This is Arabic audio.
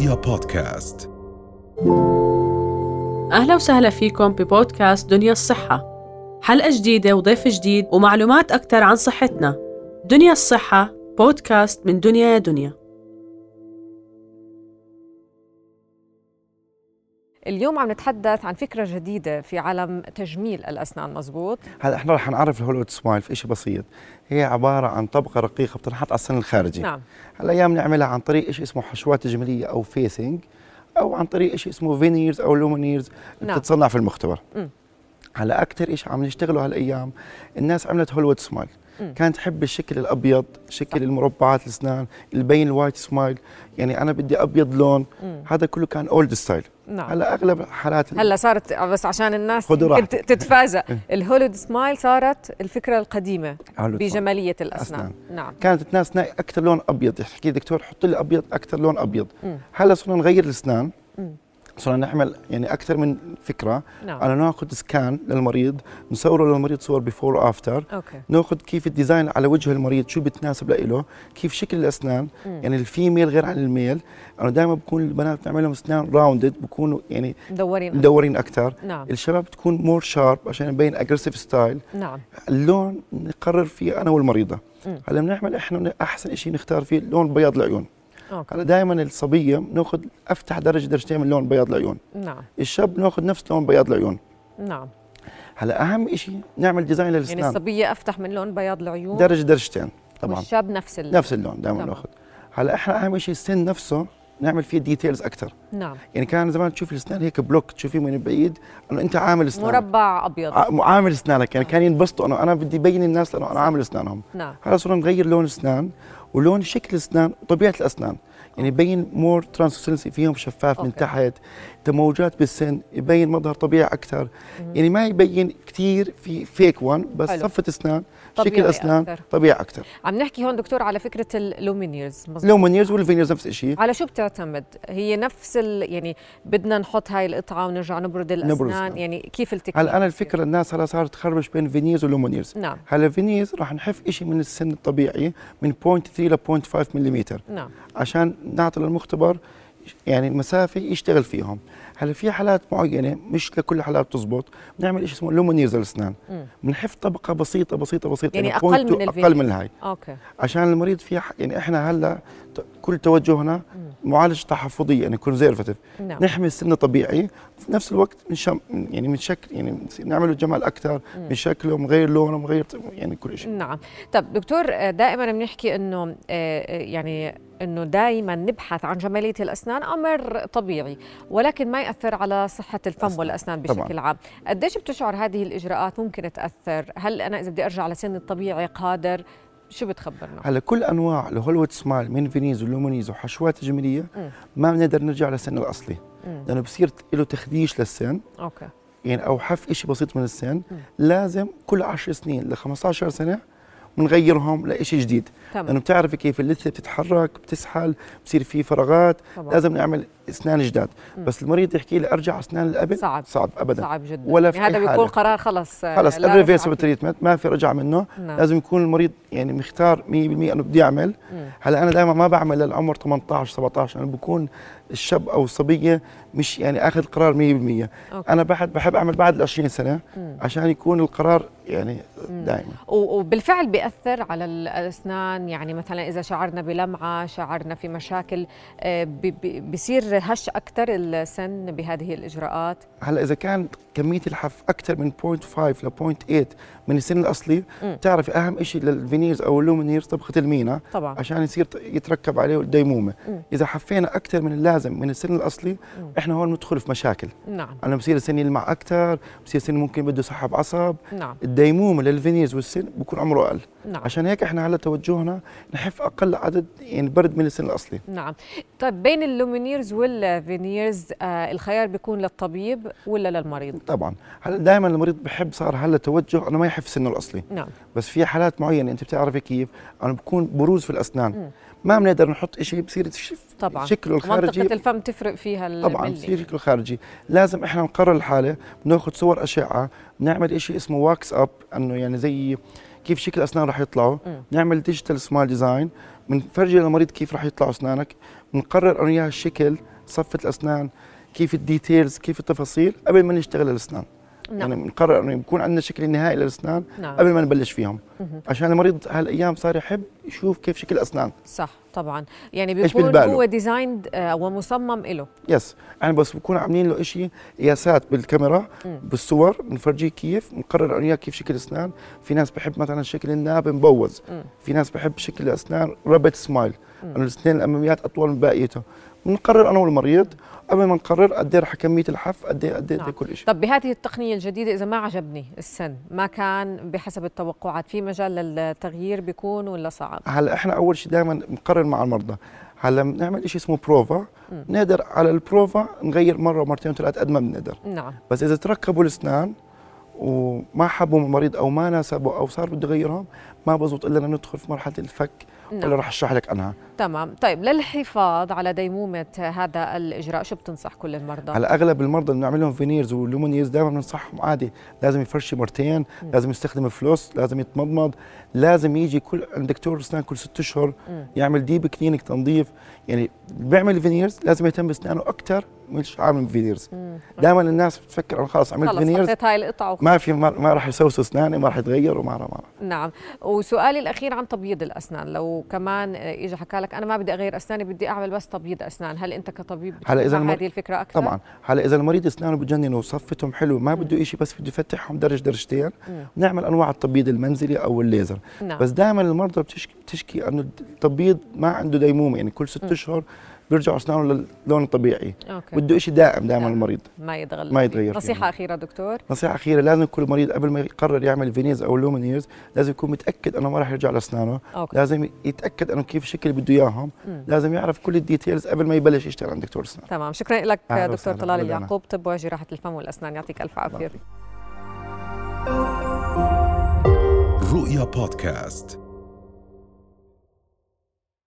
رؤيا بودكاست. أهلا وسهلا فيكم ببودكاست دنيا الصحة، حلقة جديدة وضيف جديد ومعلومات أكتر عن صحتنا. دنيا الصحة، بودكاست من دنيا يا دنيا. اليوم عم نتحدث عن فكرة جديدة في عالم تجميل الأسنان، مزبوط؟ هلا احنا رح نعرف الهوليود سمايل في شيء بسيط، هي عبارة عن طبقة رقيقة بتنحط على السن الخارجي. نعم. هلا يا بنعملها عن طريق شيء اسمه حشوات تجميلية أو فيسنج، أو عن طريق شيء اسمه فينيرز أو لومينيرز. نعم. بتتصنع في المختبر. هلا أكثر شيء عم نشتغله هالأيام، الناس عملت هوليود سمايل، كانت تحب الشكل الأبيض، شكل المربعات الأسنان، البين الوايت سمايل، يعني أنا بدي أبيض لون، هذا كله كان أولد ستايل. نعم. هلا اغلب حالات هلا صارت، بس عشان الناس تتفاجئ، الهوليود سمايل صارت الفكره القديمه بجماليه الاسنان. نعم. كانت الناس ناقي اكثر لون ابيض، يحكي لي دكتور حط لي ابيض، اكثر لون ابيض. هلا صرنا نغير الاسنان، صرنا نعمل يعني اكثر من فكره. نعم. انا ناخذ سكان للمريض، نصوره للمريض صور بيفور وافتر، ناخذ كيف الديزاين على وجه المريض، شو بتناسب له، كيف شكل الاسنان. يعني الفيميل غير عن الميل، انا دائما بكون البنات بنعمل لهم اسنان راوندد، بكونوا يعني مدورين اكثر. نعم. الشباب بتكون مور شارب عشان نبين اجريسيف ستايل. نعم. اللون نقرر فيه انا والمريضه. هلا بنعمل احنا احسن شيء نختار فيه لون بياض العيون. هلا دائما الصبيه بناخذ افتح درجتين من لون بياض العيون. نعم. الشاب بناخذ نفس لون بياض العيون. نعم. هلا اهم شيء نعمل ديزاين للاسنان، يعني الصبيه افتح من لون بياض العيون درجتين طبعا، والشاب نفس اللون دائما ناخذ. هلا احنا اهم شيء السن نفسه نعمل فيه ديتيلز اكثر. نعم. يعني كان زمان تشوف الاسنان هيك بلوك، تشوفيه من بعيد انه انت عامل اسنان مربع ابيض، عامل اسنانك، يعني كان ينبسطوا انه انا بدي بين الناس لانه انا عامل اسنانهم. نعم. هلا صرنا نغير لون الاسنان ولون شكل الاسنان وطبيعه الاسنان، يعني يبين مور ترانسلسنسي فيهم، شفاف. من تحت تموجات بالسن، يبين مظهر طبيعي اكثر. يعني ما يبين كثير في فيك ون، بس صفه اسنان شكل اسنان طبيعي اكثر. عم نحكي هون دكتور على فكره اللومينيرز، اللومينيرز والفينيرز نفس الشيء. على شو بتعتمد هي نفس يعني بدنا نحط هاي القطعه ونرجع نبرد الاسنان، يعني كيف التكنيك؟ هلا انا الفكره الناس هلا صارت تخربش بين فينيرز ولومينيرز. نعم. هلا فينيرز راح نحف شيء من السن الطبيعي من 0.3 ل 0.5 ملم. نعم. عشان نعطي للمختبر يعني المسافه يشتغل فيهم. هلا في حالات معينه مش لكل حالات بتزبط، بنعمل شيء اسمه لومينيرز للاسنان، بنحف طبقه بسيطه بسيطه بسيطه، يعني اقل من هاي. اوكي. عشان المريض في يعني احنا هلا كل توجهنا معالجه تحفظيه، يعني كونزرفتيف، نحمي السن الطبيعي في نفس الوقت من شكل نعمله جمال اكثر، من شكله ومغير لونه ومغير يعني كل شيء. نعم. طب دكتور، دائما بنحكي انه انه دائما نبحث عن جماليه الاسنان، امر طبيعي، ولكن ما ياثر على صحه الفم والاسنان بشكل عام. قديش بتشعر هذه الاجراءات ممكن تاثر؟ هل انا اذا بدي ارجع لسن الطبيعي قادر؟ شو بتخبرنا؟ هلا كل انواع الهوليود سمايل من فينيز ولومينيز وحشوات تجميليه ما بنقدر نرجع للسن الاصلي، لانه بصير له تخديش للسن. اوكي. يعني او حف شيء بسيط من السن. لازم كل 10 سنين ل 15 سنه بنغيرهم لشيء جديد. تمام. لانه بتعرفي كيف اللثه بتتحرك، بتسحل، بصير في فراغات. طبعا. لازم نعمل اسنان جداد. بس المريض يحكي لي ارجع اسنان الابد، صعب ابدا، صعب جدا. ولا في يعني هذا بيكون قرار خلص الريفيرسبل تريتمنت، ما في رجع منه. نعم. لازم يكون المريض يعني مختار 100% انه بدي اعمل. هلا انا دائما ما بعمل للعمر 18 17، انا بكون الشاب او الصبيه مش يعني اخذ قرار 100%. انا بحب اعمل بعد ال 20 سنه عشان يكون القرار يعني دائما. وبالفعل بياثر على الاسنان، يعني مثلا اذا شعرنا بلمعه، شعرنا في مشاكل، بصير هش اكثر السن بهذه الاجراءات. هلا اذا كانت كميه الحف اكثر من 0.5 ل 0.8 من السن الاصلي، بتعرفي اهم شيء للفينيرز او اللومينيرز طبقه المينا، عشان يصير يتركب عليه الديمومه. اذا حفينا اكثر من اللازم من السن الاصلي، احنا هون بندخل في مشاكل. نعم. انا بصير السن يلمع اكثر، بصير السن ممكن بده سحب عصب. نعم. الديمومه للفينيرز والسن بكون عمره اقل. نعم. عشان هيك احنا هلا توجهنا نحف اقل عدد يعني برد من السن الاصلي. نعم. طيب بين اللومينيرز والفينيرز الخيار بيكون للطبيب ولا للمريض؟ طبعا هلا دائما المريض بحب، صار هلا توجه انه ما يحف سنه الاصلي. نعم. بس في حالات معينه انت بتعرفي كيف انا بكون بروز في الاسنان، ما بنقدر نحط شيء بصير شكله الخارجي، منطقه الفم تفرق فيها الملي. طبعا بصير شكله الخارجي، لازم احنا نقرر الحاله، بناخذ صور اشعه، بنعمل شيء اسمه واكس اب، انه يعني زي كيف شكل اسنان رح يطلعوا، نعمل ديجيتال سمايل ديزاين، بنفرجي للمريض كيف رح يطلعوا اسنانك، بنقرر انه اياه الشكل، صفه الاسنان، كيف الديتيلز، كيف التفاصيل قبل ما نشتغل الاسنان. نعم. يعني بنقرر انه يكون عندنا الشكل النهائي للاسنان. نعم. قبل ما نبلش فيهم. عشان المريض هالايام صار يحب يشوف كيف شكل اسنان. صح طبعا، يعني بيكون هو ديزايند ومصمم له. يس، يعني بس بكون عاملين له شيء قياسات بالكاميرا، بالصور بنفرجيه كيف، بنقرر انه كيف شكل اسنان. في ناس بحب مثلا شكل الناب مبوز، في ناس بحب شكل الاسنان ربت سمايل، انه الاثنين الاماميات اطول من باقيتها. بنقرر انا والمريض قبل ما نقرر قد ايه رح كميه الحف، قد ايه قد ايه كل شيء. طب بهذه التقنيه الجديده اذا ما عجبني السن، ما كان بحسب التوقعات، في مجال للتغيير بيكون ولا صعب؟ هلا احنا اول شيء دائما بنقرر مع المرضى، هلا بنعمل شيء اسمه بروفا، نقدر على البروفا نغير مره ومرتين وثلاث قد ما بنقدر. نعم. بس اذا تركبوا الاسنان وما حبوا المريض او ما ناسبوا او صار بده يغيرهم، ما بزبط الا ندخل في مرحله الفك. نعم. اللي رح اشرح لك عنها. تمام. طيب للحفاظ على ديمومه هذا الاجراء شو بتنصح كل المرضى؟ على اغلب المرضى اللي بنعمل لهم فينيرز ولومينيرز دائما بننصحهم عادي لازم يفرشي مرتين، لازم يستخدم فلوس، لازم يتمضمض، لازم يجي كل عند دكتور اسنان كل 6 اشهر، يعمل ديب كلينك تنظيف. يعني بيعمل فينيرز لازم يهتم باسنانه اكثر، مش عامل فينيرز. دايما الناس بتفكر انا خلص عملت فينيرز، خلص هاي القطعه ما راح يسوس اسناني، ما راح يتغير وما. نعم. وسؤالي الاخير عن تبييض الاسنان، لو كمان اجى حكى لك انا ما بدي اغير اسناني، بدي اعمل بس تبييض اسنان، هل انت كطبيب بتتبع هذه الفكره اكثر؟ طبعا. هلا اذا المريض اسنانه بتجنن وصفتهم حلو، ما بده شيء، بس بده يفتحهم درجه درجتين، بنعمل انواع التبييض المنزلي او الليزر. نعم. بس دائما المرضى بتشكي انه التبييض ما عنده ديمومه، يعني كل 6 اشهر بيرجعوا اسنانه للون الطبيعي. بده شيء دائم دائما المريض ما يتغير. نصيحه اخيره دكتور؟ نصيحه اخيره، لازم كل مريض قبل ما يقرر يعمل فينيز او لومينيرز لازم يكون متاكد انه ما راح يرجع لاسنانه. لازم يتاكد انه كيف الشكل بده اياهم، لازم يعرف كل الديتيلز قبل ما يبلش يشتغل عند دكتور اسنان. تمام. شكرا لك دكتور طلال اليعقوب، طب وجراحه الفم والاسنان، يعطيك الف عافيه. رؤيا بودكاست.